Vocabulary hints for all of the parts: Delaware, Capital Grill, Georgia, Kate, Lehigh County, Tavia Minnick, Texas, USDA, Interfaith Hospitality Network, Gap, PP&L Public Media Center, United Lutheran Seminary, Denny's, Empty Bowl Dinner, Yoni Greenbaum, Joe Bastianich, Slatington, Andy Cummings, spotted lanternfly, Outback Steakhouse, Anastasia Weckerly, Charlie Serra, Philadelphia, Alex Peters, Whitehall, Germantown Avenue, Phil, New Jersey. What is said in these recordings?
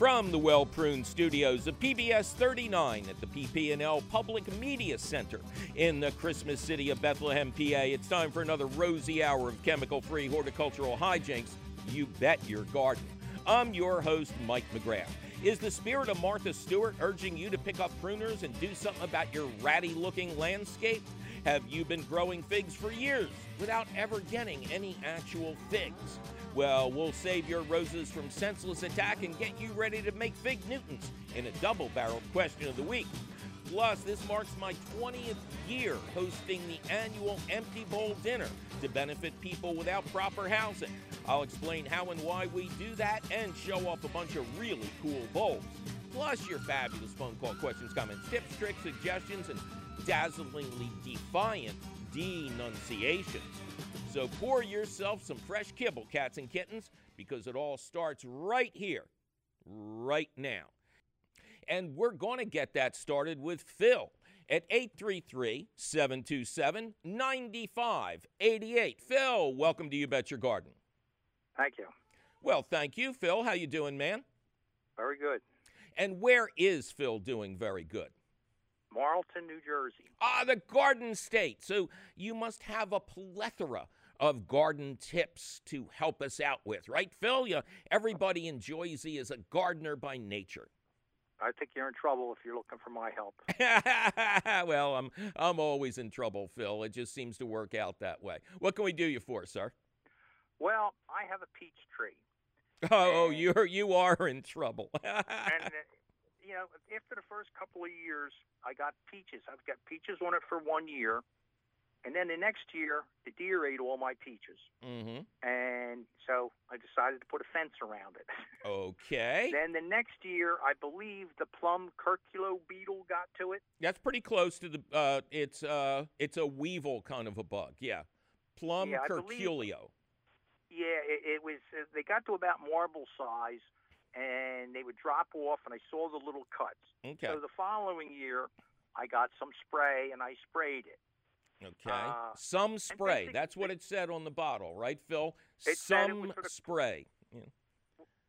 From the well-pruned studios of PBS 39 at the PP&L Public Media Center in the Christmas city of Bethlehem, PA, it's time for another rosy hour of chemical-free horticultural hijinks. You bet your garden. I'm your host, Mike McGrath. Is the spirit of Martha Stewart urging you to pick up pruners and do something about your ratty-looking landscape? Have you been growing figs for years without ever getting any actual figs? Well, we'll save your roses from senseless attack and get you ready to make fig Newtons in a double-barreled question of the week. Plus, this marks my 20th year hosting the annual Empty Bowl Dinner to benefit people without proper housing. I'll explain how and why we do that and show off a bunch of really cool bowls. Plus, your fabulous phone call questions, comments, tips, tricks, suggestions, and dazzlingly defiant denunciations. So pour yourself some fresh kibble, cats and kittens, because it all starts right here, right now. And we're going to get that started with Phil at 833-727-9588. Phil, welcome to You Bet Your Garden. Thank you. Well, thank you, Phil. How you doing, man? Very good. And where is Phil doing very good? Marlton, New Jersey. Ah, the Garden State. So you must have a plethora of garden tips to help us out with, right, Phil? Yeah, everybody enjoys you as a gardener by nature. I think you're in trouble if you're looking for my help. Well, I'm always in trouble, Phil. It just seems to work out that way. What can we do you for, sir? Well, I have a peach tree. Oh, you are in trouble. And you know, after the first couple of years, I got peaches. I've got peaches on it for 1 year. And then the next year, the deer ate all my peaches. Mm-hmm. And so I decided to put a fence around it. Okay. Then the next year, I believe the plum curculio beetle got to it. That's pretty close to the, it's a weevil kind of a bug, yeah. Plum curculio. Yeah, it was, they got to about marble size, and they would drop off, and I saw the little cuts. Okay. So the following year, I got some spray, and I sprayed it. Okay. Some spray. That's what it said on the bottle, right, Phil? Some spray. Yeah.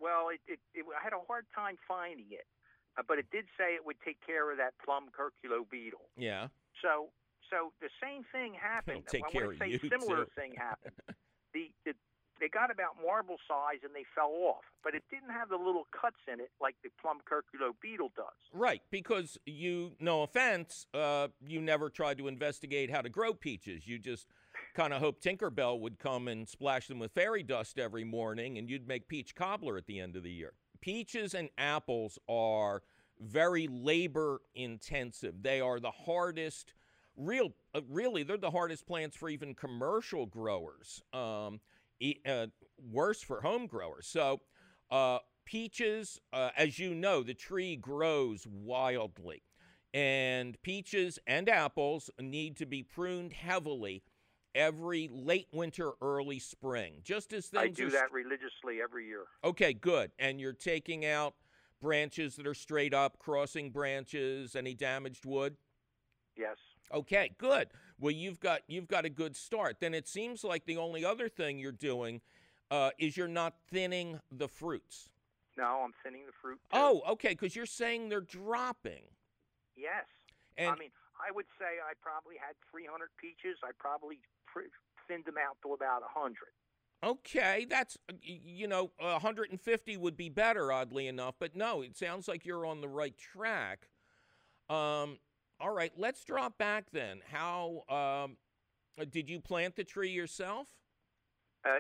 Well, I had a hard time finding it, but it did say it would take care of that plum curculio beetle. Yeah. So the same thing happened. It'll take care of you, too. Similar thing happened. They got about marble size and they fell off, but it didn't have the little cuts in it like the plum curculio beetle does. Right, because you, no offense, you never tried to investigate how to grow peaches. You just kind of hoped Tinkerbell would come and splash them with fairy dust every morning and you'd make peach cobbler at the end of the year. Peaches and apples are very labor intensive. They are the hardest, really, they're the hardest plants for even commercial growers. Worse for home growers. So peaches, as you know, the tree grows wildly. And peaches and apples need to be pruned heavily every late winter, early spring. Just as things I do that religiously every year. Okay, good. And you're taking out branches that are straight up, crossing branches, any damaged wood? Yes. Okay, good. Well, you've got a good start. Then it seems like the only other thing you're doing is you're not thinning the fruits. No, I'm thinning the fruit, too. Oh, okay, because you're saying they're dropping. Yes. And I mean, I would say I probably had 300 peaches. I probably thinned them out to about 100. Okay, that's, you know, 150 would be better, oddly enough. But no, it sounds like you're on the right track. All right, let's drop back then. How did you plant the tree yourself?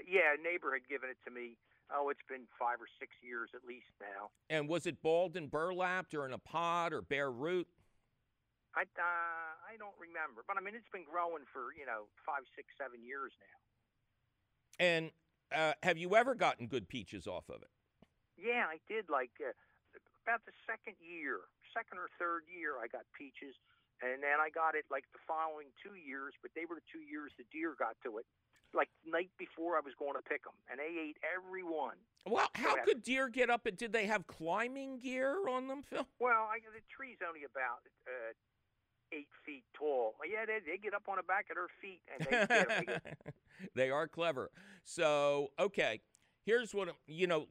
Yeah, a neighbor had given it to me. Oh, it's been 5 or 6 years at least now. And was it balled and burlapped or in a pod or bare root? I don't remember. But, I mean, it's been growing for, you know, 5, 6, 7 years now. And have you ever gotten good peaches off of it? Yeah, I did, like about the second or third year I got peaches, and then I got it like the following 2 years, but they were the 2 years the deer got to it, like night before I was going to pick them, and they ate every one. Well, how could deer get up? And did they have climbing gear on them, Phil? Well, the tree's only about 8 feet tall. Yeah, they get up on the back of their feet, and they get them. They are clever. So, okay. Here's what,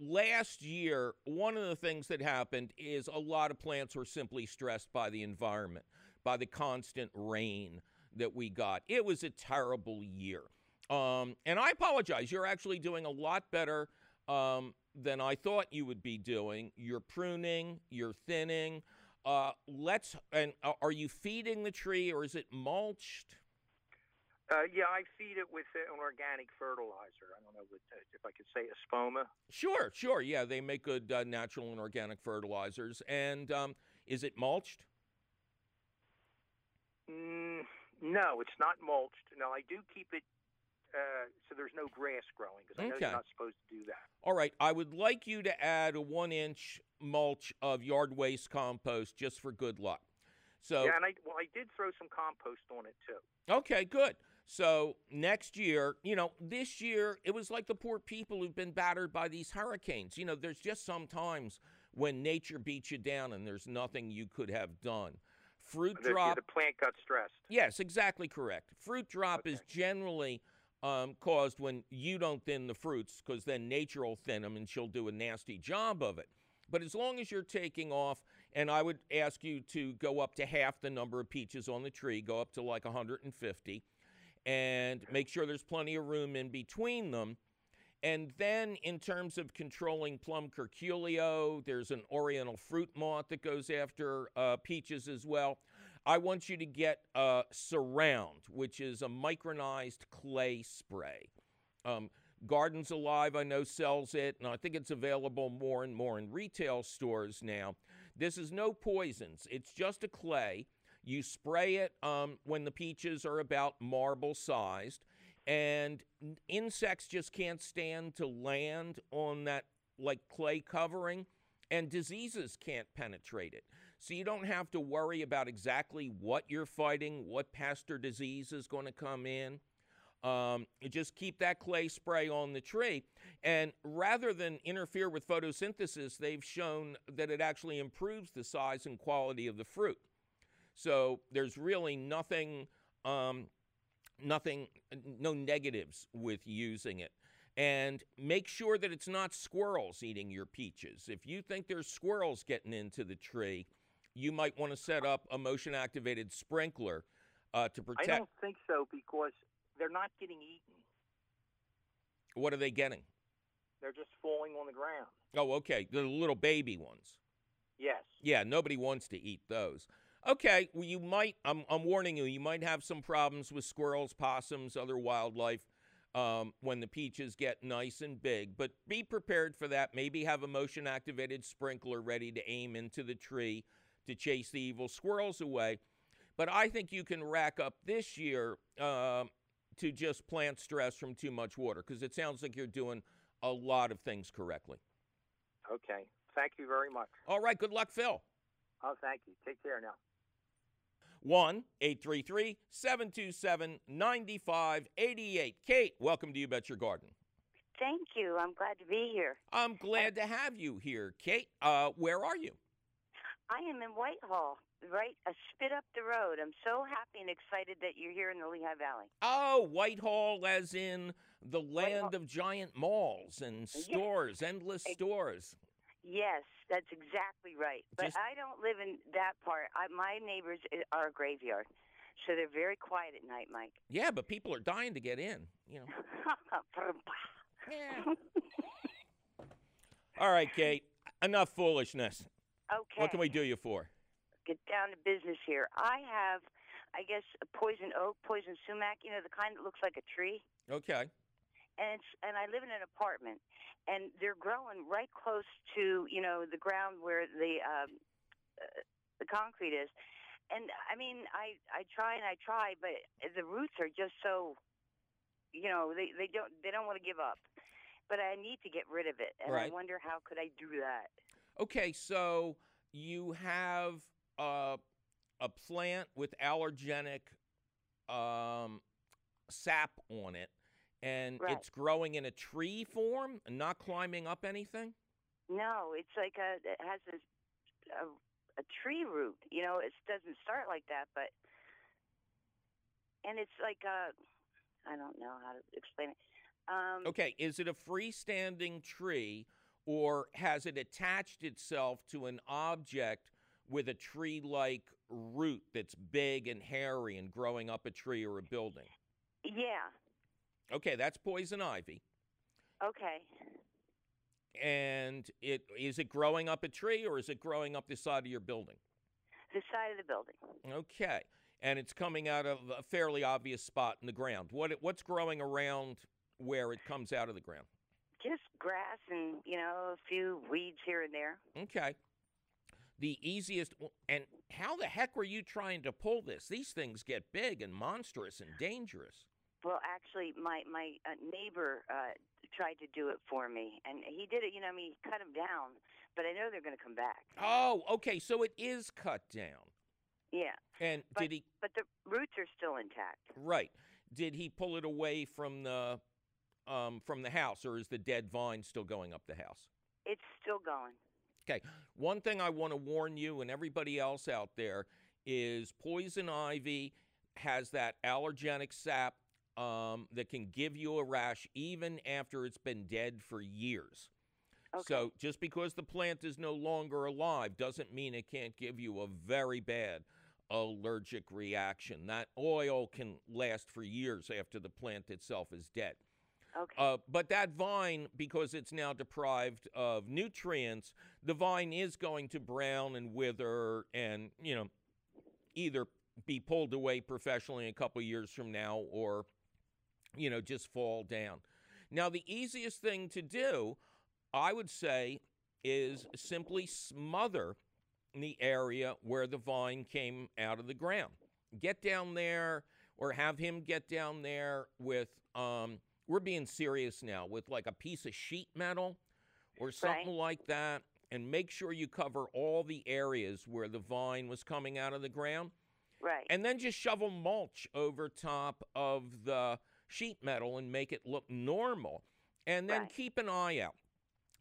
last year, one of the things that happened is a lot of plants were simply stressed by the environment, by the constant rain that we got. It was a terrible year. And I apologize. You're actually doing a lot better than I thought you would be doing. You're pruning, you're thinning. Are you feeding the tree, or is it mulched? Yeah, I feed it with an organic fertilizer. I don't know if I could say Espoma. Sure. Yeah, they make good natural and organic fertilizers. And is it mulched? No, it's not mulched. No, I do keep it so there's no grass growing, because I know you're not supposed to do that. All right. I would like you to add a 1-inch mulch of yard waste compost just for good luck. So, yeah, and I did throw some compost on it, too. Okay, good. So next year, this year, it was like the poor people who've been battered by these hurricanes. There's just some times when nature beats you down and there's nothing you could have done. Fruit drop. The plant got stressed. Yes, exactly correct. Fruit drop is generally caused when you don't thin the fruits, because then nature will thin them and she'll do a nasty job of it. But as long as you're taking off, and I would ask you to go up to half the number of peaches on the tree, go up to like 150, and make sure there's plenty of room in between them. And then in terms of controlling plum curculio, there's an oriental fruit moth that goes after peaches as well. I want you to get Surround, which is a micronized clay spray. Gardens Alive, I know, sells it, and I think it's available more and more in retail stores now. This is no poisons. It's just a clay. You spray it when the peaches are about marble-sized, and insects just can't stand to land on that, like, clay covering, and diseases can't penetrate it. So you don't have to worry about exactly what you're fighting, what pest or disease is going to come in. Just keep that clay spray on the tree, and rather than interfere with photosynthesis, they've shown that it actually improves the size and quality of the fruit. So there's really nothing, no negatives with using it. And make sure that it's not squirrels eating your peaches. If you think there's squirrels getting into the tree, you might want to set up a motion-activated sprinkler to protect. I don't think so, because they're not getting eaten. What are they getting? They're just falling on the ground. Oh, okay. The little baby ones. Yes. Yeah, nobody wants to eat those. Okay, well, you might, I'm warning you, you might have some problems with squirrels, possums, other wildlife when the peaches get nice and big. But be prepared for that. Maybe have a motion-activated sprinkler ready to aim into the tree to chase the evil squirrels away. But I think you can rack up this year to just plant stress from too much water, because it sounds like you're doing a lot of things correctly. Okay. Thank you very much. All right. Good luck, Phil. Oh, thank you. Take care now. 1-833-727-9588. Kate, welcome to You Bet Your Garden. Thank you. I'm glad to be here. I'm glad to have you here, Kate. Where are you? I am in Whitehall. Right, a spit up the road. I'm so happy and excited that you're here in the Lehigh Valley. Oh, Whitehall, as in the land of giant malls and stores, endless stores. Yes, that's exactly right. But I don't live in that part. My neighbors are a graveyard, so they're very quiet at night, Mike. Yeah, but people are dying to get in, Yeah. All right, Kate, enough foolishness. Okay. What can we do you for? Get down to business here. I have, I guess, a poison oak, poison sumac, the kind that looks like a tree. Okay. And I live in an apartment, and they're growing right close to, the ground where the concrete is. And, I try and I try, but the roots are just so, they don't want to give up. But I need to get rid of it, and I wonder how could I do that. Okay, so you have a plant with allergenic sap on it, and it's growing in a tree form and not climbing up anything? No, it's like it has a tree root. It doesn't start like that, but and it's like I don't know how to explain it. Okay, is it a freestanding tree, or has it attached itself to an object with a tree-like root that's big and hairy and growing up a tree or a building? Yeah. Okay, that's poison ivy. Okay. And is it growing up a tree, or is it growing up the side of your building? The side of the building. Okay. And it's coming out of a fairly obvious spot in the ground. What's growing around where it comes out of the ground? Just grass and, a few weeds here and there. Okay. The easiest, and how the heck were you trying to pull this? These things get big and monstrous and dangerous. Well, actually, my neighbor tried to do it for me, and he did it, he cut them down, but I know they're going to come back. Oh, okay, so it is cut down. Yeah. And But the roots are still intact. Right. Did he pull it away from the house, or is the dead vine still going up the house? It's still going. Okay. One thing I want to warn you and everybody else out there is poison ivy has that allergenic sap that can give you a rash even after it's been dead for years. Okay. So just because the plant is no longer alive doesn't mean it can't give you a very bad allergic reaction. That oil can last for years after the plant itself is dead. Okay. But that vine, because it's now deprived of nutrients, the vine is going to brown and wither and, either be pulled away professionally a couple years from now or, just fall down. Now, the easiest thing to do, I would say, is simply smother the area where the vine came out of the ground. Get down there or have him get down there with, we're being serious now, with like a piece of sheet metal or something like that, and make sure you cover all the areas where the vine was coming out of the ground. Right. And then just shovel mulch over top of the sheet metal and make it look normal. And then keep an eye out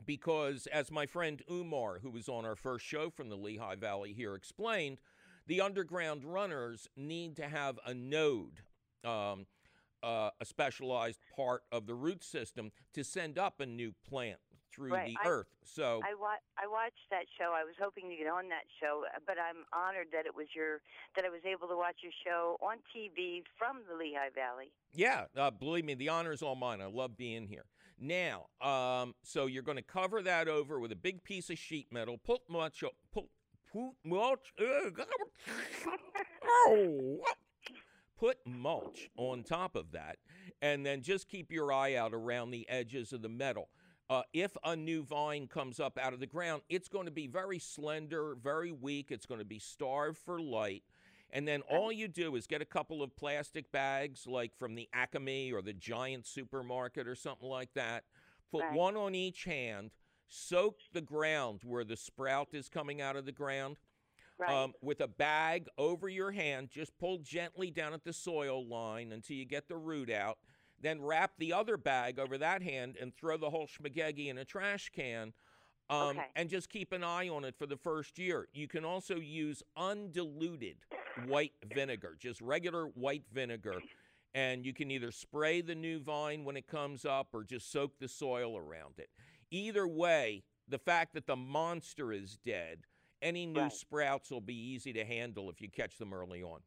because, as my friend Umar, who was on our first show from the Lehigh Valley here, explained, the underground runners need to have a node, a specialized part of the root system to send up a new plant through the earth. So I watched that show. I was hoping to get on that show, but I'm honored that I was able to watch your show on TV from the Lehigh Valley. Yeah, believe me, the honor's all mine. I love being here. Now, so you're going to cover that over with a big piece of sheet metal. Put mulch on top of that, and then just keep your eye out around the edges of the metal. If a new vine comes up out of the ground, it's going to be very slender, very weak. It's going to be starved for light. And then all you do is get a couple of plastic bags, like from the Acme or the Giant supermarket or something like that. Put one on each hand. Soak the ground where the sprout is coming out of the ground. Right. With a bag over your hand, just pull gently down at the soil line until you get the root out. Then wrap the other bag over that hand and throw the whole schmagegi in a trash can. And just keep an eye on it for the first year. You can also use undiluted white vinegar, just regular white vinegar. And you can either spray the new vine when it comes up or just soak the soil around it. Either way, the fact that the monster is dead, any new sprouts will be easy to handle if you catch them early on.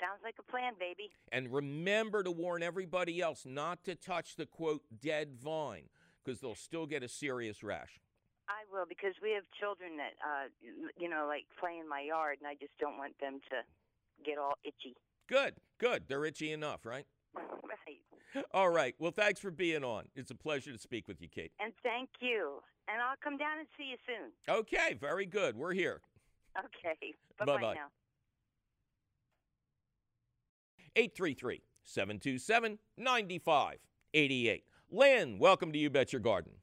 Sounds like a plan, baby. And remember to warn everybody else not to touch the, quote, dead vine, because they'll still get a serious rash. I will, because we have children that, like play in my yard, and I just don't want them to get all itchy. Good. They're itchy enough, right? Right. All right. Well, thanks for being on. It's a pleasure to speak with you, Kate. And thank you. And I'll come down and see you soon. Okay, very good. We're here. Okay. Bye-bye now. 833-727-9588. Lynn, welcome to You Bet Your Garden.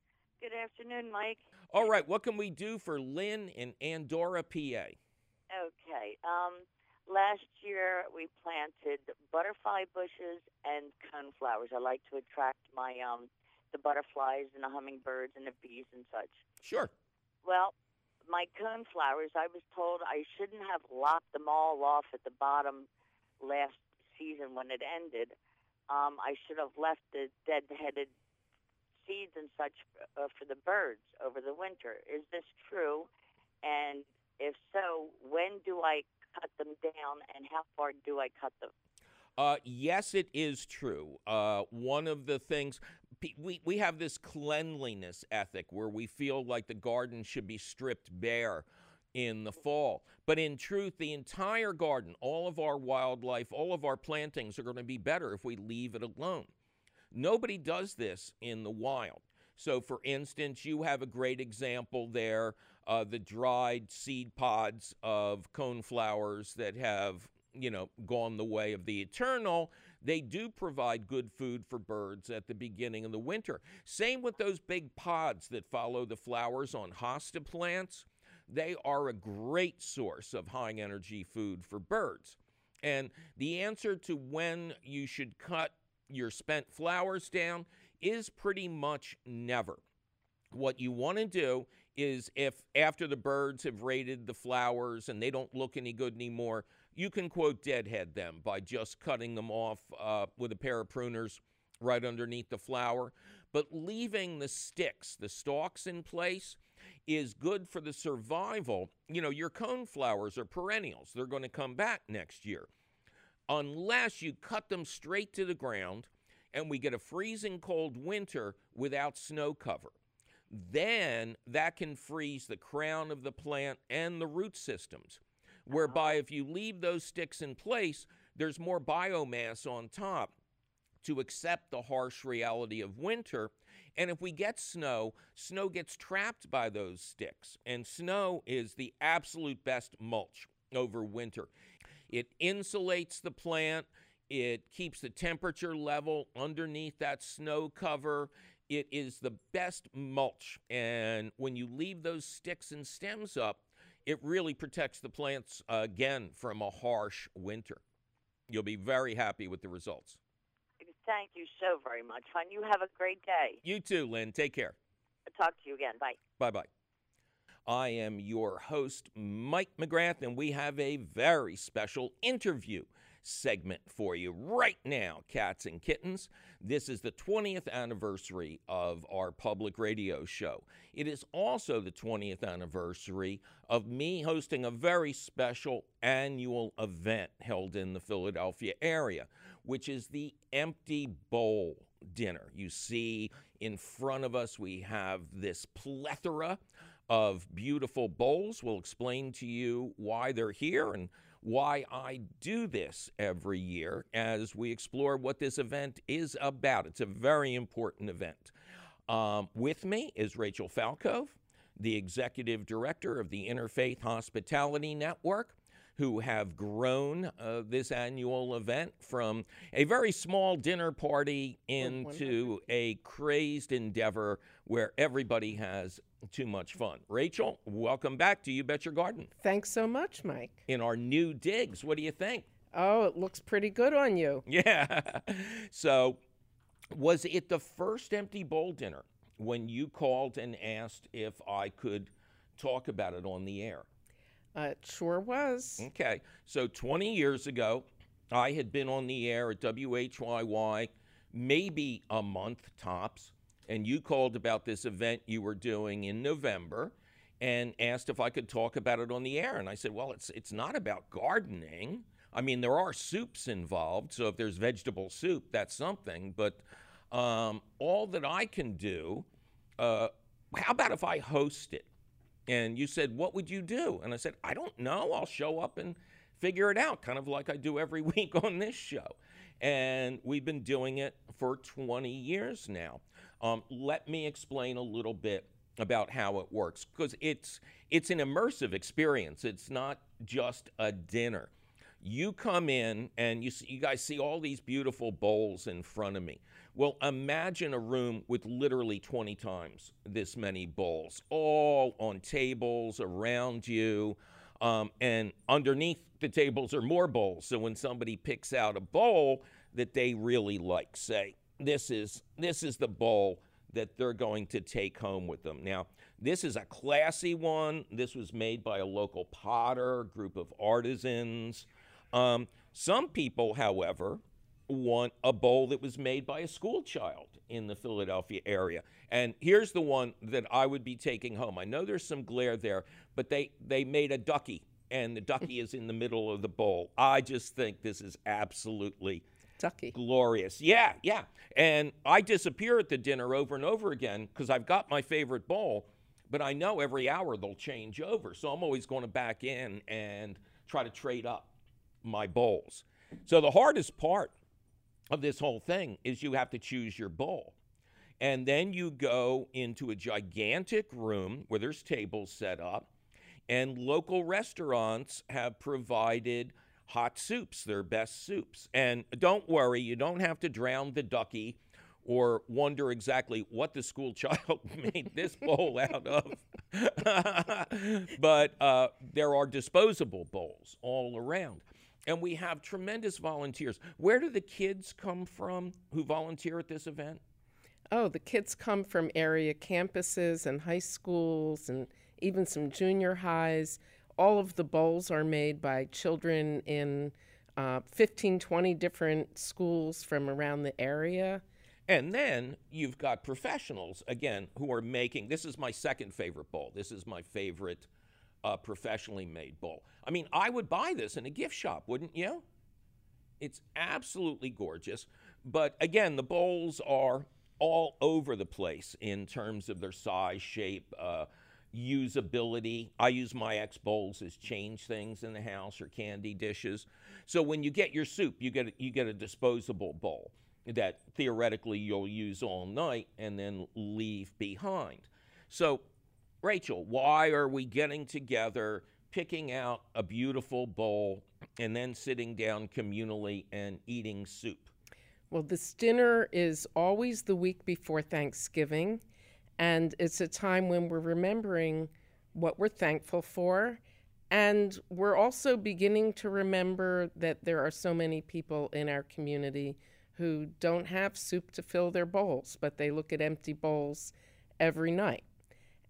Good afternoon, Mike. All right, what can we do for Lynn in Andorra, PA? Okay. Last year we planted butterfly bushes and coneflowers. I like to attract my the butterflies and the hummingbirds and the bees and such. Sure. Well, my coneflowers, I was told I shouldn't have lopped them all off at the bottom last season when it ended, I should have left the dead-headed seeds and such for the birds over the winter. Is this true? And if so, when do I cut them down, and how far do I cut them? Yes, it is true. One of the things, we have this cleanliness ethic where we feel like the garden should be stripped bare in the fall. But in truth, the entire garden, all of our wildlife, all of our plantings are going to be better if we leave it alone. Nobody does this in the wild. So, for instance, you have a great example there, the dried seed pods of coneflowers that have, you know, gone the way of the eternal. They do provide good food for birds at the beginning of the winter. Same with those big pods that follow the flowers on hosta plants. They are a great source of high-energy food for birds. And the answer to when you should cut your spent flowers down is pretty much never. What you want to do is, if after the birds have raided the flowers and they don't look any good anymore, you can, quote, deadhead them by just cutting them off with a pair of pruners right underneath the flower. But leaving the sticks, the stalks in place, is good for the survival. You know, your cone flowers are perennials. They're going to come back next year. Unless you cut them straight to the ground and we get a freezing cold winter without snow cover, then that can freeze the crown of the plant and the root systems, whereby if you leave those sticks in place, there's more biomass on top to accept the harsh reality of winter. And if we get snow, snow gets trapped by those sticks, and snow is the absolute best mulch over winter. It insulates the plant. It keeps the temperature level underneath that snow cover. It is the best mulch. And when you leave those sticks and stems up, it really protects the plants, again, from a harsh winter. You'll be very happy with the results. Thank you so very much, hon. You have a great day. You too, Lynn. Take care. I'll talk to you again. Bye. Bye-bye. I am your host, Mike McGrath, and we have a very special interview segment for you right now, cats and kittens. This is the 20th anniversary of our public radio show. It is also the 20th anniversary of me hosting a very special annual event held in the Philadelphia area, which is the Empty Bowl Dinner. You see in front of us, we have this plethora of beautiful bowls. We'll explain to you why they're here and why I do this every year as we explore what this event is about. It's a very important event. With me is Rachel Falcove, the executive director of the Interfaith Hospitality Network, who have grown this annual event from a very small dinner party into a crazed endeavor where everybody has too much fun. Rachel, welcome back to You Bet Your Garden. Thanks so much, Mike. In our new digs, what do you think? Oh, it looks pretty good on you. Yeah. So was it the first Empty Bowl Dinner when you called and asked if I could talk about it on the air? It sure was. Okay. So 20 years ago, I had been on the air at WHYY maybe a month tops, and you called about this event you were doing in November and asked if I could talk about it on the air. And I said, well, it's not about gardening. I mean, there are soups involved, so if there's vegetable soup, that's something. But all that I can do, how about if I host it? And you said, what would you do? And I said, I don't know. I'll show up and figure it out, kind of like I do every week on this show. And we've been doing it for 20 years now. Let me explain a little bit about how it works, because it's an immersive experience. It's not just a dinner. You come in and you guys see all these beautiful bowls in front of me. Well, imagine a room with literally 20 times this many bowls, all on tables around you. And underneath the tables are more bowls. So when somebody picks out a bowl that they really like, say, this is the bowl that they're going to take home with them. Now, this is a classy one. This was made by a local potter, group of artisans. Some people, however, one, a bowl that was made by a school child in the Philadelphia area. And here's the one that I would be taking home. I know there's some glare there, but they made a ducky, and the ducky is in the middle of the bowl. I just think this is absolutely ducky glorious. Yeah, yeah. And I disappear at the dinner over and over again because I've got my favorite bowl, but I know every hour they'll change over. So I'm always going to back in and try to trade up my bowls. So the hardest part of this whole thing is you have to choose your bowl. And then you go into a gigantic room where there's tables set up, and local restaurants have provided hot soups, their best soups. And don't worry, you don't have to drown the ducky or wonder exactly what the school child made this bowl out of. But there are disposable bowls all around. And we have tremendous volunteers. Where do the kids come from who volunteer at this event? Oh, the kids come from area campuses and high schools and even some junior highs. All of the bowls are made by children in 15, 20 different schools from around the area. And then you've got professionals, again, who are making, this is my second favorite bowl. This is my favorite professionally made bowl. I mean, I would buy this in a gift shop, wouldn't you? It's absolutely gorgeous. But again, the bowls are all over the place in terms of their size, shape, usability. I use my ex bowls as change things in the house or candy dishes. So when you get your soup, you get a disposable bowl that theoretically you'll use all night and then leave behind. So, Rachel, why are we getting together, picking out a beautiful bowl, and then sitting down communally and eating soup? Well, this dinner is always the week before Thanksgiving, and it's a time when we're remembering what we're thankful for, and we're also beginning to remember that there are so many people in our community who don't have soup to fill their bowls, but they look at empty bowls every night.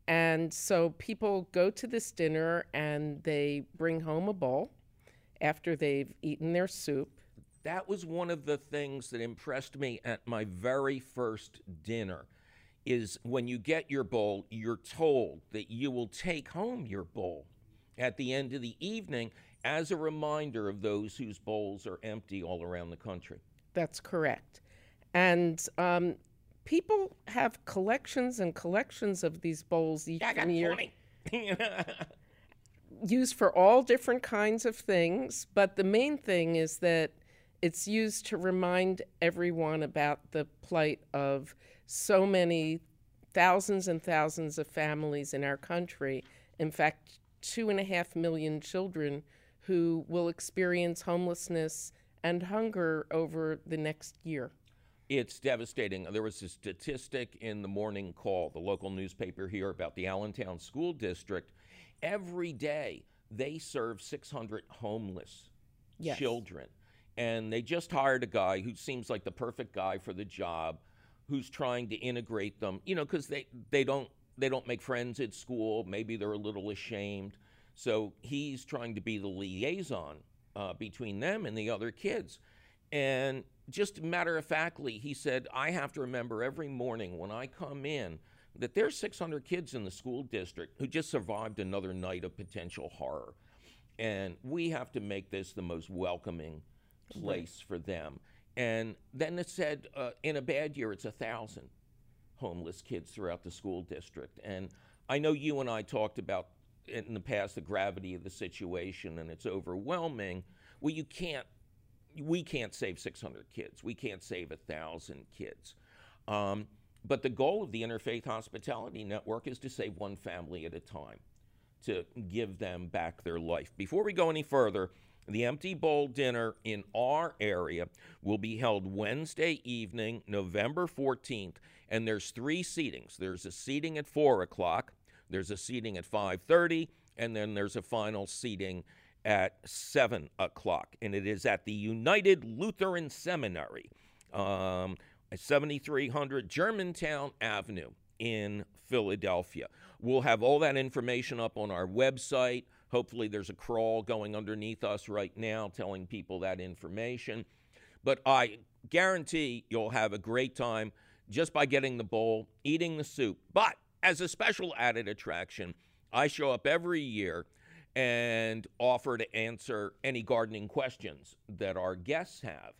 And so people go to this dinner and they bring home a bowl after they've eaten their soup. That was one of the things that impressed me at my very first dinner, is when you get your bowl, you're told that you will take home your bowl at the end of the evening as a reminder of those whose bowls are empty all around the country. That's correct. And people have collections and collections of these bowls each year. Used for all different kinds of things, but the main thing is that it's used to remind everyone about the plight of so many thousands and thousands of families in our country. In fact, 2.5 million children who will experience homelessness and hunger over the next year. It's devastating. There was a statistic in the Morning Call, the local newspaper here, about the Allentown School District. Every day they serve 600 homeless children. And they just hired a guy who seems like the perfect guy for the job, who's trying to integrate them, you know, because they don't make friends at school. Maybe they're a little ashamed. So he's trying to be the liaison between them and the other kids. And just matter-of-factly, he said, I have to remember every morning when I come in that there's 600 kids in the school district who just survived another night of potential horror. And we have to make this the most welcoming place for them. And then it said, in a bad year, it's 1,000 homeless kids throughout the school district. And I know you and I talked about in the past the gravity of the situation, and it's overwhelming. Well, you can't. We can't save 600 kids. We can't save 1,000 kids. But the goal of the Interfaith Hospitality Network is to save one family at a time, to give them back their life. Before we go any further, the Empty Bowl Dinner in our area will be held Wednesday evening, November 14th, and there's 3 seatings. There's a seating at 4 o'clock, there's a seating at 5:30, and then there's a final seating at 7 o'clock, and it is at the United Lutheran Seminary, 7300 Germantown Avenue in Philadelphia. We'll have all that information up on our website. Hopefully there's a crawl going underneath us right now telling people that information. But I guarantee you'll have a great time just by getting the bowl, eating the soup. But as a special added attraction, I show up every year and offer to answer any gardening questions that our guests have.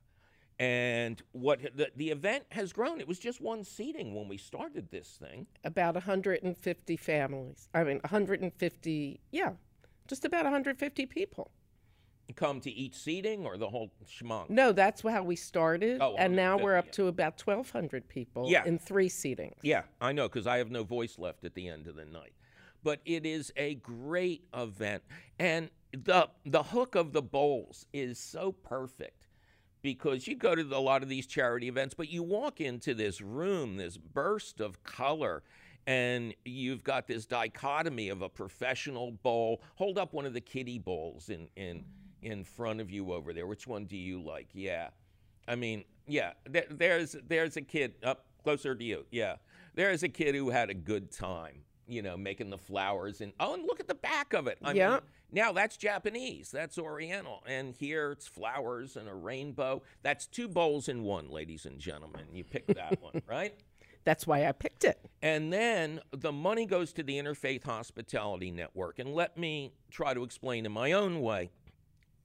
And what the event has grown. It was just one seating when we started this thing. About 150 families. I mean, 150, yeah, just about 150 people. Come to each seating or the whole schmuck? No, that's how we started. Oh, and now we're up to about 1,200 people in three seatings. Yeah, I know, because I have no voice left at the end of the night. But it is a great event. And the hook of the bowls is so perfect, because you go to a lot of these charity events, but you walk into this room, this burst of color, and you've got this dichotomy of a professional bowl. Hold up one of the kiddie bowls in front of you over there. Which one do you like? Yeah. I mean, yeah, there's a kid up closer to you. Yeah. There's a kid who had a good time, you know, making the flowers. And oh, and look at the back of it. I mean, now that's Japanese. That's Oriental. And here it's flowers and a rainbow. That's two bowls in one, ladies and gentlemen. You pick that one, right? That's why I picked it. And then the money goes to the Interfaith Hospitality Network. And let me try to explain in my own way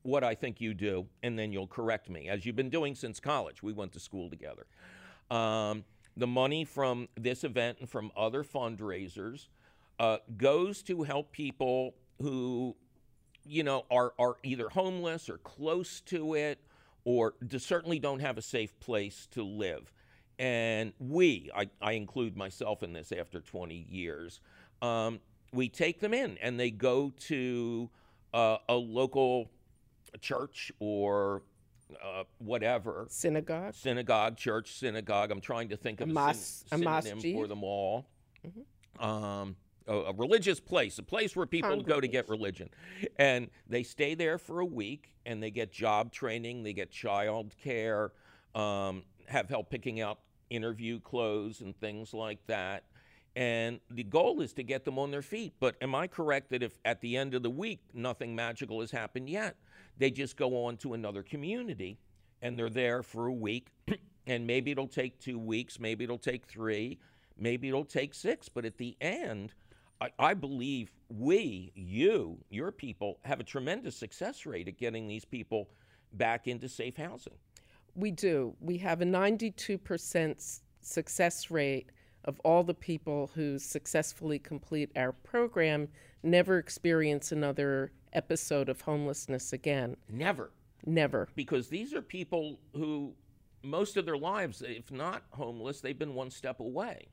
what I think you do, and then you'll correct me, as you've been doing since college. We went to school together. The money from this event and from other fundraisers goes to help people who, you know, are either homeless or close to it, or certainly don't have a safe place to live. And I include myself in this after 20 years, we take them in, and they go to a local church or whatever. Synagogue. Synagogue, church, synagogue. I'm trying to think of a synonym for them all. Mm-hmm. A religious place, a place where people go to get religion. And they stay there for a week, and they get job training, they get child care, have help picking out interview clothes and things like that. And the goal is to get them on their feet. But am I correct that if at the end of the week nothing magical has happened yet, they just go on to another community, and they're there for a week, and maybe it'll take 2 weeks, maybe it'll take 3, maybe it'll take 6. But at the end, I believe your people, have a tremendous success rate at getting these people back into safe housing. We do. We have a 92% success rate of all the people who successfully complete our program never experience another episode of homelessness again. Never. Never. Because these are people who, most of their lives, if not homeless, they've been one step away.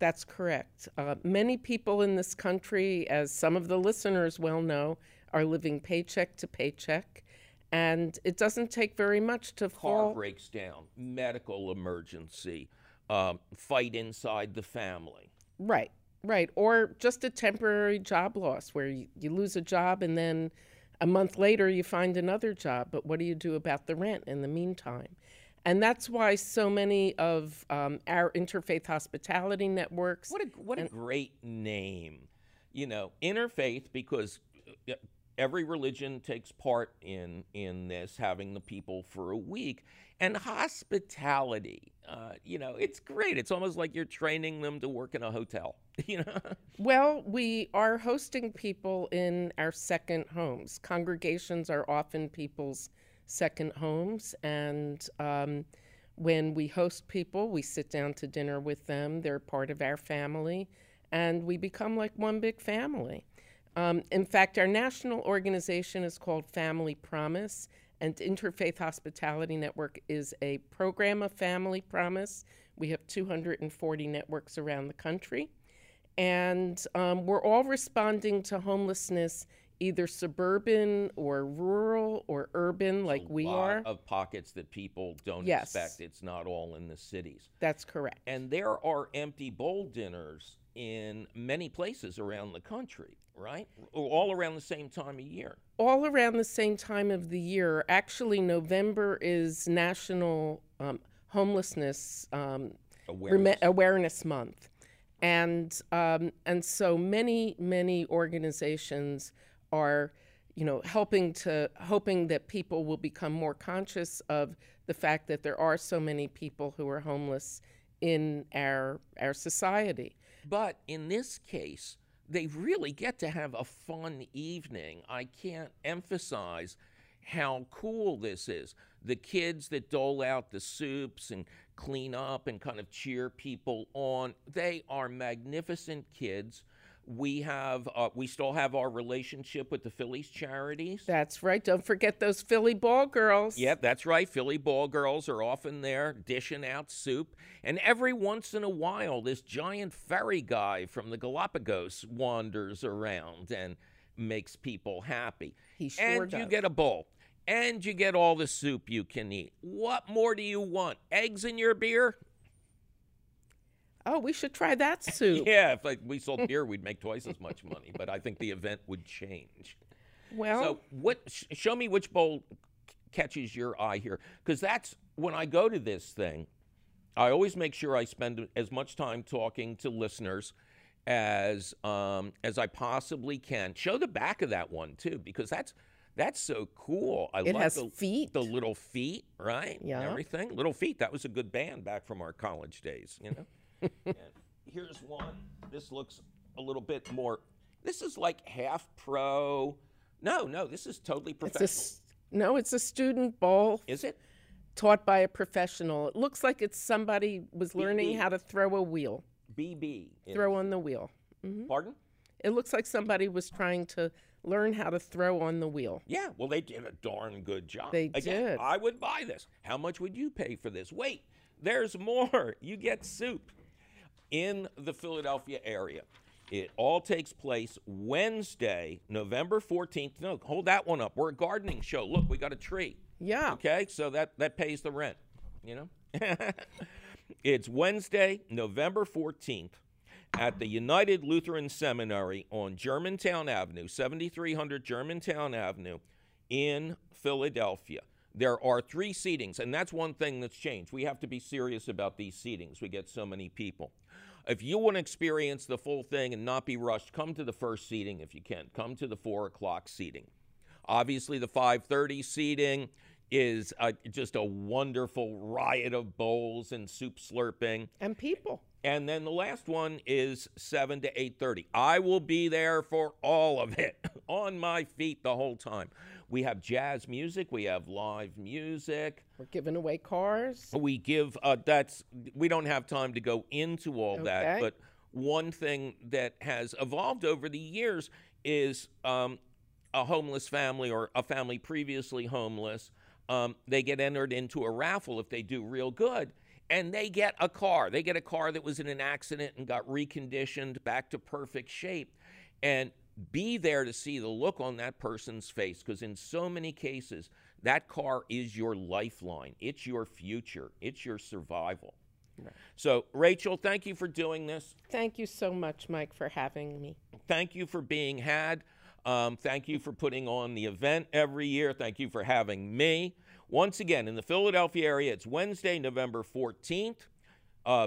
That's correct. Many people in this country, as some of the listeners well know, are living paycheck to paycheck. And it doesn't take very much to Car breaks down, medical emergency, fight inside the family. Right. Right, or just a temporary job loss where you lose a job and then a month later you find another job, but what do you do about the rent in the meantime? And that's why so many of our Interfaith Hospitality Networks. What a great name. You know, Interfaith, because every religion takes part in this, having the people for a week. And hospitality, you know, it's great. It's almost like you're training them to work in a hotel, you know? Well, we are hosting people in our second homes. Congregations are often people's second homes. And when we host people, we sit down to dinner with them. They're part of our family. And we become like one big family. In fact, our national organization is called Family Promise, and Interfaith Hospitality Network is a program of Family Promise. We have 240 networks around the country, and we're all responding to homelessness, either suburban or rural or urban, like we are. A lot of pockets that people don't expect. It's not all in the cities. That's correct. And there are empty bowl dinners in many places around the country, right? All around the same time of year. All around the same time of the year. Actually, November is National Homelessness Awareness Month. And so many, many organizations are, you know, hoping that people will become more conscious of the the fact that there are so many people who are homeless in our society. But in this case, they really get to have a fun evening. I can't emphasize how cool this is. The kids that dole out the soups and clean up and kind of cheer people on, they are magnificent kids. We still have our relationship with the Phillies charities. That's right. Don't forget those Philly ball girls. Yeah, that's right. Philly ball girls are often there dishing out soup. And every once in a while, this giant ferry guy from the Galapagos wanders around and makes people happy. He sure does. And you get a bowl. And you get all the soup you can eat. What more do you want? Eggs in your beer? Oh, we should try that soup. Yeah, if we sold beer, we'd make twice as much money. But I think the event would change. Well, so show me which bowl catches your eye here. Because that's, when I go to this thing, I always make sure I spend as much time talking to listeners as I possibly can. Show the back of that one, too, because that's so cool. It has the little feet, right? Yeah. Everything. Little Feet. That was a good band back from our college days, you know? And here's one. This looks a little bit more. This is like half pro. No, this is totally professional. It's a student bowl. Is it? Taught by a professional. It looks like it's somebody was learning how to throw a wheel. BB. Throw on the wheel. Mm-hmm. Pardon? It looks like somebody was trying to learn how to throw on the wheel. Yeah, well, they did a darn good job. They did. I would buy this. How much would you pay for this? Wait, there's more. You get soup. In the Philadelphia area. It all takes place Wednesday, November 14th. No, hold that one up. We're a gardening show. Look, we got a tree. Yeah. Okay, so that pays the rent, you know? It's Wednesday, November 14th at the United Lutheran Seminary on Germantown Avenue, 7300 Germantown Avenue in Philadelphia. There are 3 seatings, and that's one thing that's changed. We have to be serious about these seatings. We get so many people. If you want to experience the full thing and not be rushed, come to the first seating if you can. Come to the 4 o'clock seating. Obviously, the 5:30 seating is just a wonderful riot of bowls and soup slurping. And people. And then the last one is 7 to 8:30. I will be there for all of it, on my feet the whole time. We have jazz music. We have live music. We're giving away cars. We don't have time to go into all that. But one thing that has evolved over the years is a homeless family or a family previously homeless. They get entered into a raffle if they do real good. And they get a car. They get a car that was in an accident and got reconditioned back to perfect shape. And be there to see the look on that person's face, because in so many cases, that car is your lifeline. It's your future. It's your survival. Right. So, Rachel, thank you for doing this. Thank you so much, Mike, for having me. Thank you for being had. Thank you for putting on the event every year. Thank you for having me. Once again, in the Philadelphia area, it's Wednesday, November 14th.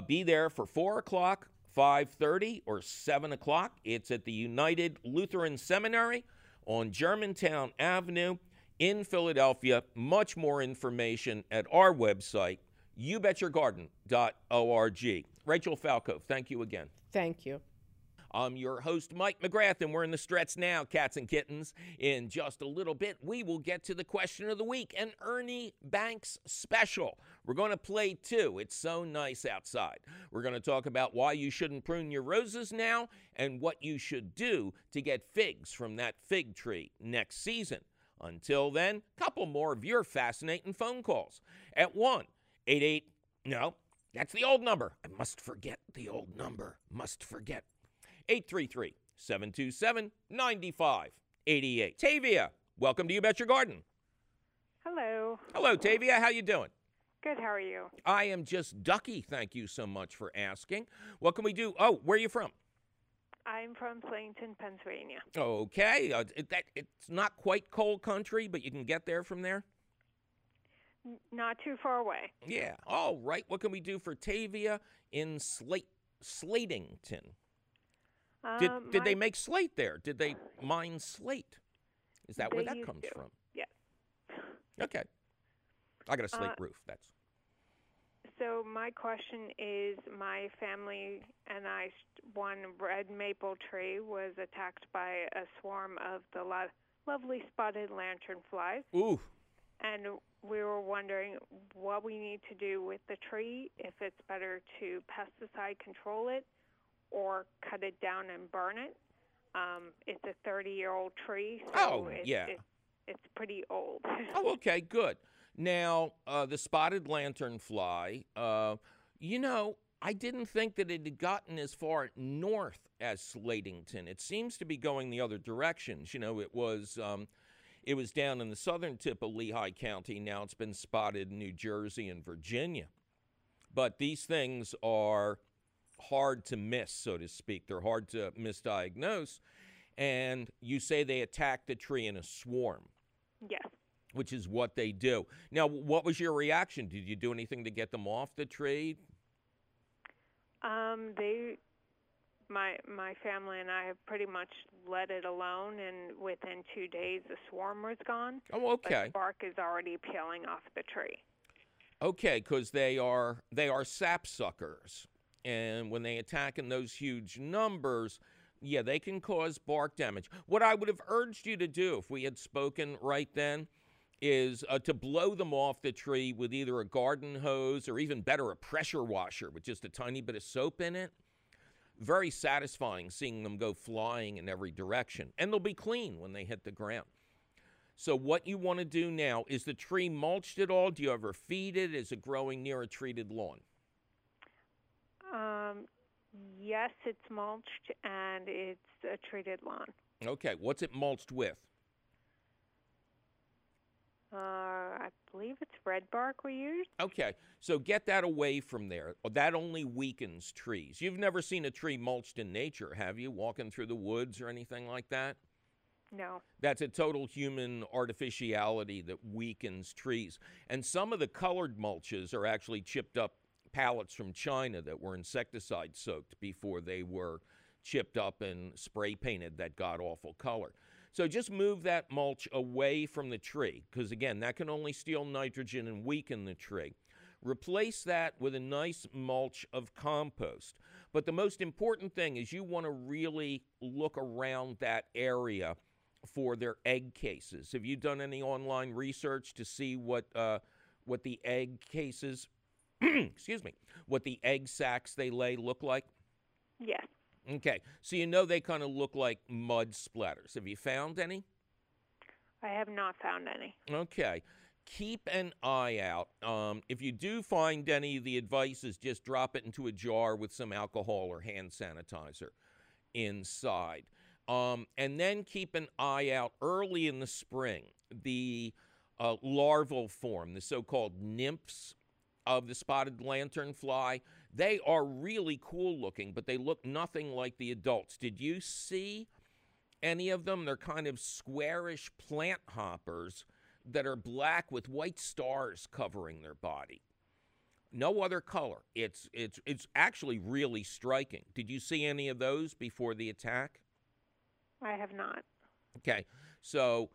Be there for 4 o'clock, 5:30, or 7 o'clock. It's at the United Lutheran Seminary on Germantown Avenue in Philadelphia. Much more information at our website, youbetyourgarden.org. Rachel Falcove, thank you again. Thank you. I'm your host, Mike McGrath, and we're in the stretch now, cats and kittens. In just a little bit, we will get to the question of the week, an Ernie Banks special. We're going to play 2. It's so nice outside. We're going to talk about why you shouldn't prune your roses now and what you should do to get figs from that fig tree next season. Until then, a couple more of your fascinating phone calls at 1-88. No, that's the old number. I must forget the old number. 833-727-9588. Tavia, welcome to You Bet Your Garden. Hello. Hello, Tavia. How you doing? Good. How are you? I am just ducky. Thank you so much for asking. What can we do? Oh, where are you from? I'm from Slatington, Pennsylvania. Okay. It's not quite coal country, but you can get there from there? Not too far away. Yeah. All right. What can we do for Tavia in Slatington? Did they make slate there? Did they mine slate? Is that where that comes from? Yeah. Okay. I got a slate roof. That's. So my question is, my family and I, one red maple tree was attacked by a swarm of the lovely spotted lanternflies. Ooh. And we were wondering what we need to do with the tree, if it's better to pesticide control it or cut it down and burn it. It's a 30-year-old tree. So it's pretty old. Oh, okay, good. Now, the spotted lanternfly, I didn't think that it had gotten as far north as Slatington. It seems to be going the other directions. You know, it was down in the southern tip of Lehigh County. Now it's been spotted in New Jersey and Virginia. But these things are hard to miss, so to speak. They're hard to misdiagnose. And you say they attacked the tree in a swarm. Yes. Which is what they do. Now, what was your reaction? Did you do anything to get them off the tree? My family and I have pretty much let it alone, and within 2 days, the swarm was gone. Oh, okay. But the bark is already peeling off the tree. Okay, because they are sapsuckers, and when they attack in those huge numbers, yeah, they can cause bark damage. What I would have urged you to do, if we had spoken right then, is to blow them off the tree with either a garden hose or, even better, a pressure washer with just a tiny bit of soap in it. Very satisfying seeing them go flying in every direction. And they'll be clean when they hit the ground. So what you want to do now, is the tree mulched at all? Do you ever feed it? Is it growing near a treated lawn? Yes, it's mulched, and it's a treated lawn. Okay. What's it mulched with? I believe it's red bark we use. Okay, so get that away from there. That only weakens trees. You've never seen a tree mulched in nature, have you? Walking through the woods or anything like that? No. That's a total human artificiality that weakens trees. And some of the colored mulches are actually chipped up pallets from China that were insecticide soaked before they were chipped up and spray painted that god-awful color. So just move that mulch away from the tree, because, again, that can only steal nitrogen and weaken the tree. Replace that with a nice mulch of compost. But the most important thing is you want to really look around that area for their egg cases. Have you done any online research to see what the egg cases, what the egg sacs they lay look like? Yes. Okay, so they kind of look like mud splatters. Have you found any? I have not found any. Okay, keep an eye out. If you do find any, the advice is just drop it into a jar with some alcohol or hand sanitizer inside. And then keep an eye out early in the spring. The larval form, the so-called nymphs of the spotted lanternfly, they are really cool looking, but they look nothing like the adults. Did you see any of them? They're kind of squarish plant hoppers that are black with white stars covering their body. No other color. It's actually really striking. Did you see any of those before the attack? I have not. Okay, so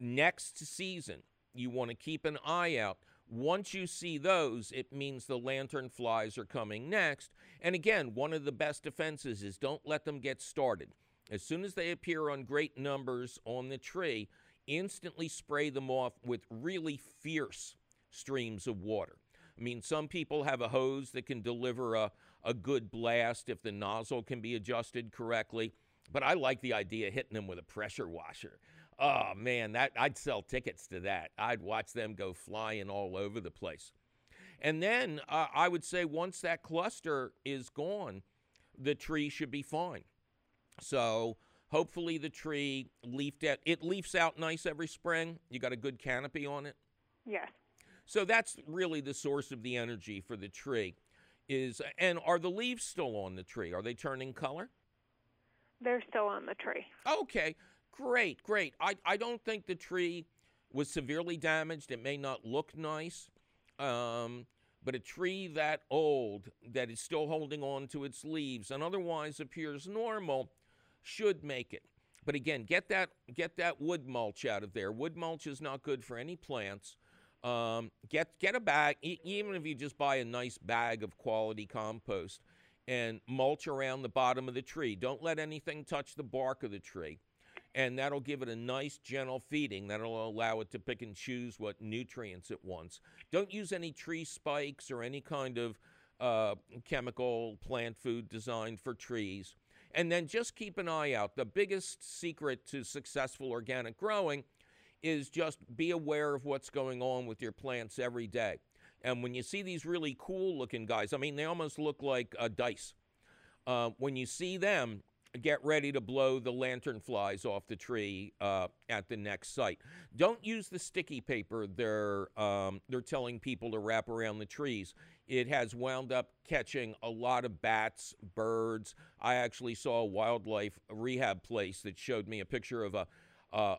next season, you want to keep an eye out. Once you see those, it means the lanternflies are coming next. And again, one of the best defenses is don't let them get started. As soon as they appear on great numbers on the tree, instantly spray them off with really fierce streams of water. I mean, some people have a hose that can deliver a good blast if the nozzle can be adjusted correctly. But I like the idea of hitting them with a pressure washer. Oh, man, I'd sell tickets to that. I'd watch them go flying all over the place. And then I would say once that cluster is gone, the tree should be fine. So hopefully the tree it leafs out nice every spring. You got a good canopy on it? Yes. So that's really the source of the energy for the tree. And are the leaves still on the tree? Are they turning color? They're still on the tree. Okay, great. I don't think the tree was severely damaged. It may not look nice, but a tree that old that is still holding on to its leaves and otherwise appears normal should make it. But again, get that wood mulch out of there. Wood mulch is not good for any plants. Get a bag, even if you just buy a nice bag of quality compost, and mulch around the bottom of the tree. Don't let anything touch the bark of the tree. And that'll give it a nice, gentle feeding. That'll allow it to pick and choose what nutrients it wants. Don't use any tree spikes or any kind of chemical plant food designed for trees. And then just keep an eye out. The biggest secret to successful organic growing is just be aware of what's going on with your plants every day. And when you see these really cool-looking guys, I mean, they almost look like dice. When you see them, get ready to blow the lantern flies off the tree at the next site. Don't use the sticky paper they're telling people to wrap around the trees. It has wound up catching a lot of bats, birds. I actually saw a wildlife rehab place that showed me a picture of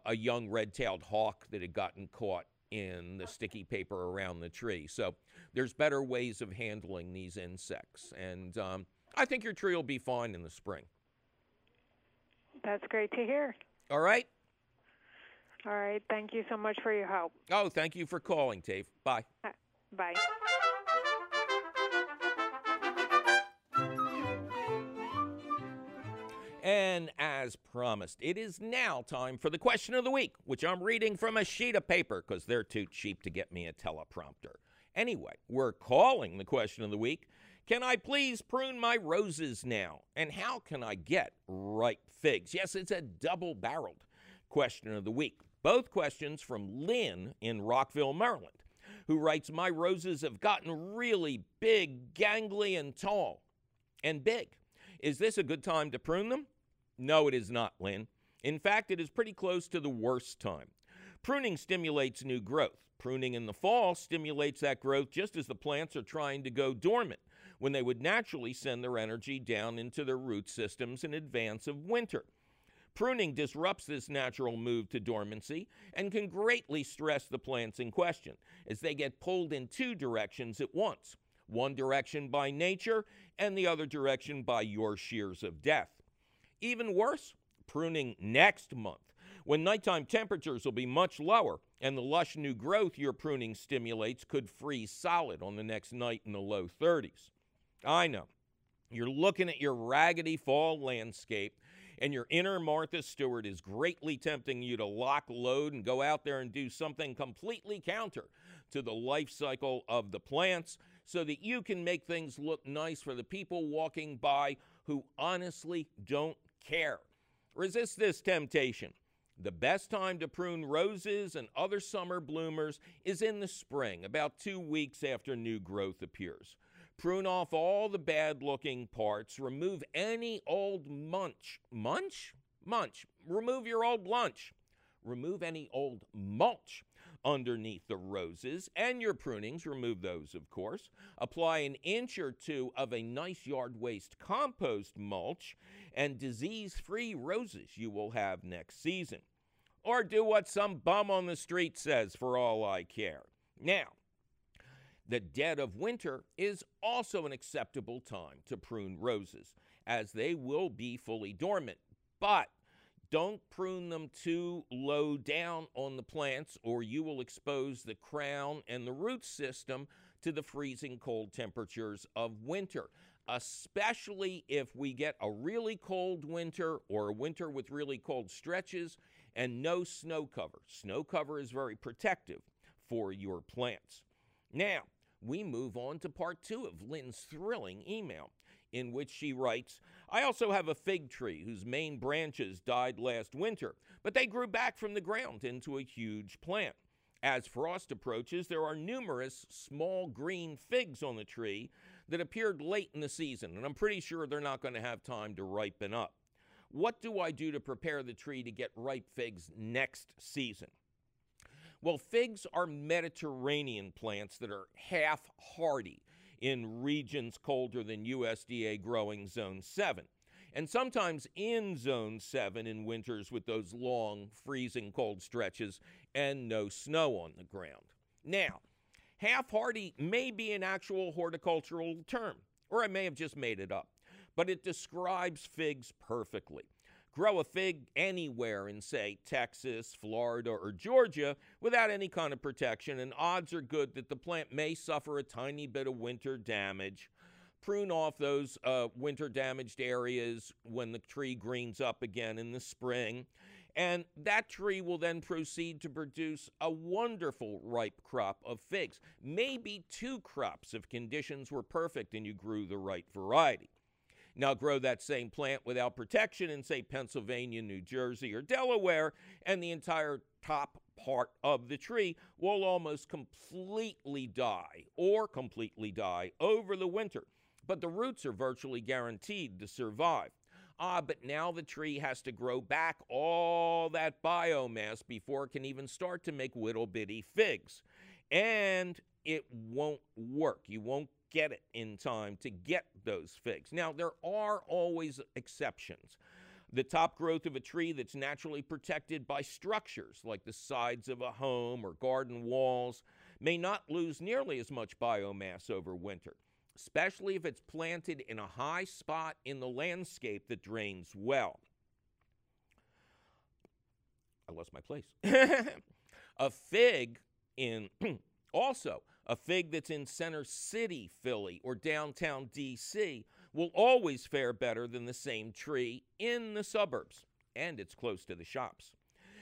a young red-tailed hawk that had gotten caught in the sticky paper around the tree. So there's better ways of handling these insects. And I think your tree will be fine in the spring. That's great to hear. All right. All right. Thank you so much for your help. Oh, thank you for calling, Tave. Bye. Bye. And as promised, it is now time for the question of the week, which I'm reading from a sheet of paper because they're too cheap to get me a teleprompter. Anyway, we're calling the question of the week. Can I please prune my roses now? And how can I get ripe figs? Yes, it's a double-barreled question of the week. Both questions from Lynn in Rockville, Maryland, who writes, my roses have gotten really big, gangly, and tall, and big. Is this a good time to prune them? No, it is not, Lynn. In fact, it is pretty close to the worst time. Pruning stimulates new growth. Pruning in the fall stimulates that growth just as the plants are trying to go dormant, when they would naturally send their energy down into their root systems in advance of winter. Pruning disrupts this natural move to dormancy and can greatly stress the plants in question, as they get pulled in two directions at once, one direction by nature and the other direction by your shears of death. Even worse, pruning next month, when nighttime temperatures will be much lower and the lush new growth your pruning stimulates could freeze solid on the next night in the low 30s. I know. You're looking at your raggedy fall landscape, and your inner Martha Stewart is greatly tempting you to lock, load, and go out there and do something completely counter to the life cycle of the plants so that you can make things look nice for the people walking by who honestly don't care. Resist this temptation. The best time to prune roses and other summer bloomers is in the spring, about 2 weeks after new growth appears. Prune off all the bad-looking parts. Remove any old mulch. Remove your old lunch. Remove any old mulch underneath the roses and your prunings. Remove those, of course. Apply an inch or two of a nice yard waste compost mulch, and disease-free roses you will have next season. Or do what some bum on the street says, for all I care. Now, the dead of winter is also an acceptable time to prune roses, as they will be fully dormant. But don't prune them too low down on the plants, or you will expose the crown and the root system to the freezing cold temperatures of winter, especially if we get a really cold winter or a winter with really cold stretches and no snow cover. Snow cover is very protective for your plants. Now, we move on to part two of Lynn's thrilling email, in which she writes, I also have a fig tree whose main branches died last winter, but they grew back from the ground into a huge plant. As frost approaches, there are numerous small green figs on the tree that appeared late in the season, and I'm pretty sure they're not going to have time to ripen up. What do I do to prepare the tree to get ripe figs next season? Well, figs are Mediterranean plants that are half hardy in regions colder than USDA growing Zone 7. And sometimes in Zone 7 in winters with those long freezing cold stretches and no snow on the ground. Now, half hardy may be an actual horticultural term, or I may have just made it up, but it describes figs perfectly. grow a fig anywhere in, say, Texas, Florida, or Georgia without any kind of protection, and odds are good that the plant may suffer a tiny bit of winter damage. Prune off those winter-damaged areas when the tree greens up again in the spring, and that tree will then proceed to produce a wonderful ripe crop of figs, maybe two crops if conditions were perfect and you grew the right variety. Now grow that same plant without protection in, say, Pennsylvania, New Jersey, or Delaware, and the entire top part of the tree will almost completely die over the winter. But the roots are virtually guaranteed to survive. But now the tree has to grow back all that biomass before it can even start to make little bitty figs. And it won't work. You won't get it in time to get those figs. Now, there are always exceptions. The top growth of a tree that's naturally protected by structures like the sides of a home or garden walls may not lose nearly as much biomass over winter, especially if it's planted in a high spot in the landscape that drains well. I lost my place. A fig that's in Center City, Philly, or downtown D.C. will always fare better than the same tree in the suburbs, and it's close to the shops.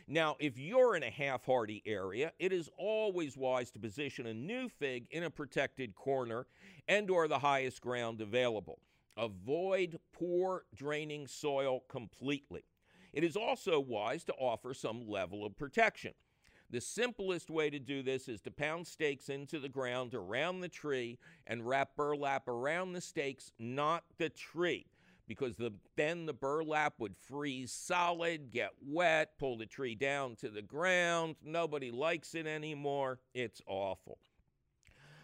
Now, if you're in a half-hardy area, it is always wise to position a new fig in a protected corner and or the highest ground available. Avoid poor draining soil completely. It is also wise to offer some level of protection. The simplest way to do this is to pound stakes into the ground around the tree and wrap burlap around the stakes, not the tree, because then the burlap would freeze solid, get wet, pull the tree down to the ground. Nobody likes it anymore. It's awful.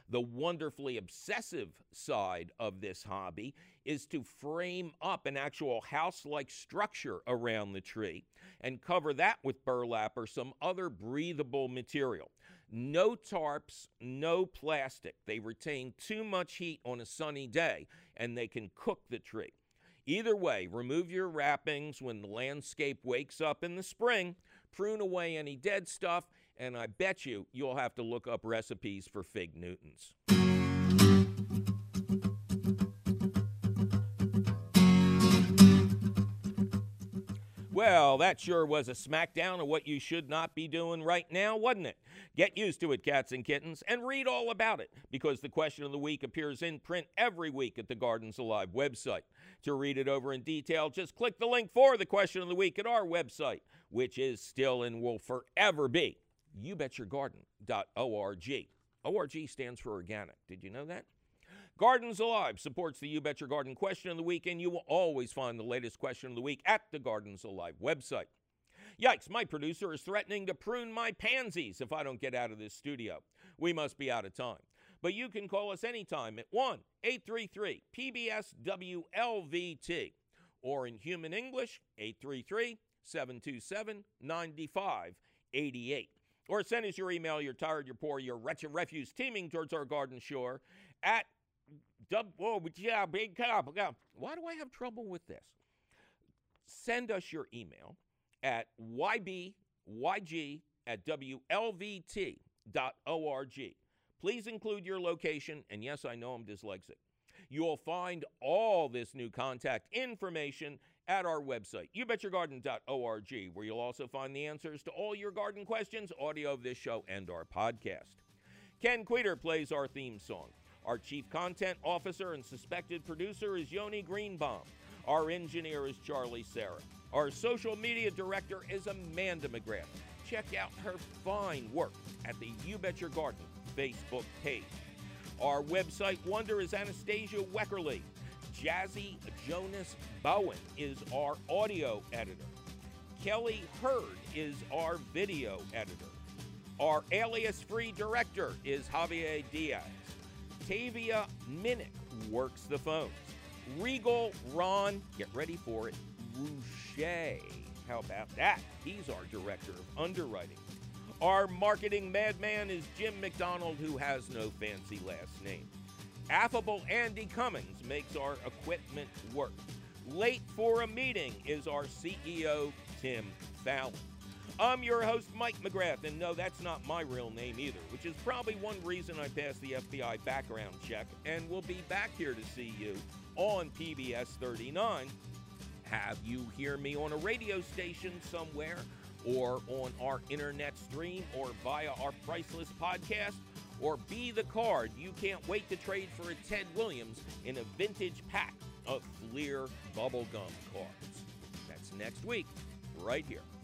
The wonderfully obsessive side of this hobby is to frame up an actual house-like structure around the tree and cover that with burlap or some other breathable material. No tarps, no plastic. They retain too much heat on a sunny day, and they can cook the tree. Either way, remove your wrappings when the landscape wakes up in the spring, prune away any dead stuff, and I bet you'll have to look up recipes for fig Newtons. Well, that sure was a smackdown of what you should not be doing right now, wasn't it? Get used to it, cats and kittens, and read all about it, because the question of the week appears in print every week at the Gardens Alive website. To read it over in detail, just click the link for the question of the week at our website, which is still and will forever be youbetyourgarden.org. ORG stands for organic. Did you know that? Gardens Alive supports the You Bet Your Garden Question of the Week, and you will always find the latest question of the week at the Gardens Alive website. Yikes, my producer is threatening to prune my pansies if I don't get out of this studio. We must be out of time. But you can call us anytime at 1-833-PBS-WLVT, or in human English, 833-727-9588. Or send us your email, you're tired, you're poor, you're wretched refuse teeming towards our garden shore at Why do I have trouble with this? Send us your email at YBYG@WLVT.org. Please include your location, and yes, I know I'm dyslexic. You'll find all this new contact information at our website, youbetyourgarden.org, where you'll also find the answers to all your garden questions, audio of this show, and our podcast. Ken Queter plays our theme song. Our chief content officer and suspected producer is Yoni Greenbaum. Our engineer is Charlie Serra. Our social media director is Amanda McGrath. Check out her fine work at the You Bet Your Garden Facebook page. Our website wonder is Anastasia Weckerly. Jazzy Jonas Bowen is our audio editor. Kelly Hurd is our video editor. Our alias-free director is Javier Diaz. Tavia Minnick works the phones. Regal Ron, get ready for it, Rouchet. How about that? He's our director of underwriting. Our marketing madman is Jim McDonald, who has no fancy last name. Affable Andy Cummings makes our equipment work. Late for a meeting is our CEO, Tim Fallon. I'm your host, Mike McGrath, and no, that's not my real name either, which is probably one reason I passed the FBI background check, and we'll be back here to see you on PBS 39. Have you hear me on a radio station somewhere, or on our internet stream, or via our priceless podcast, or be the card you can't wait to trade for a Ted Williams in a vintage pack of Fleer bubblegum cards. That's next week, right here.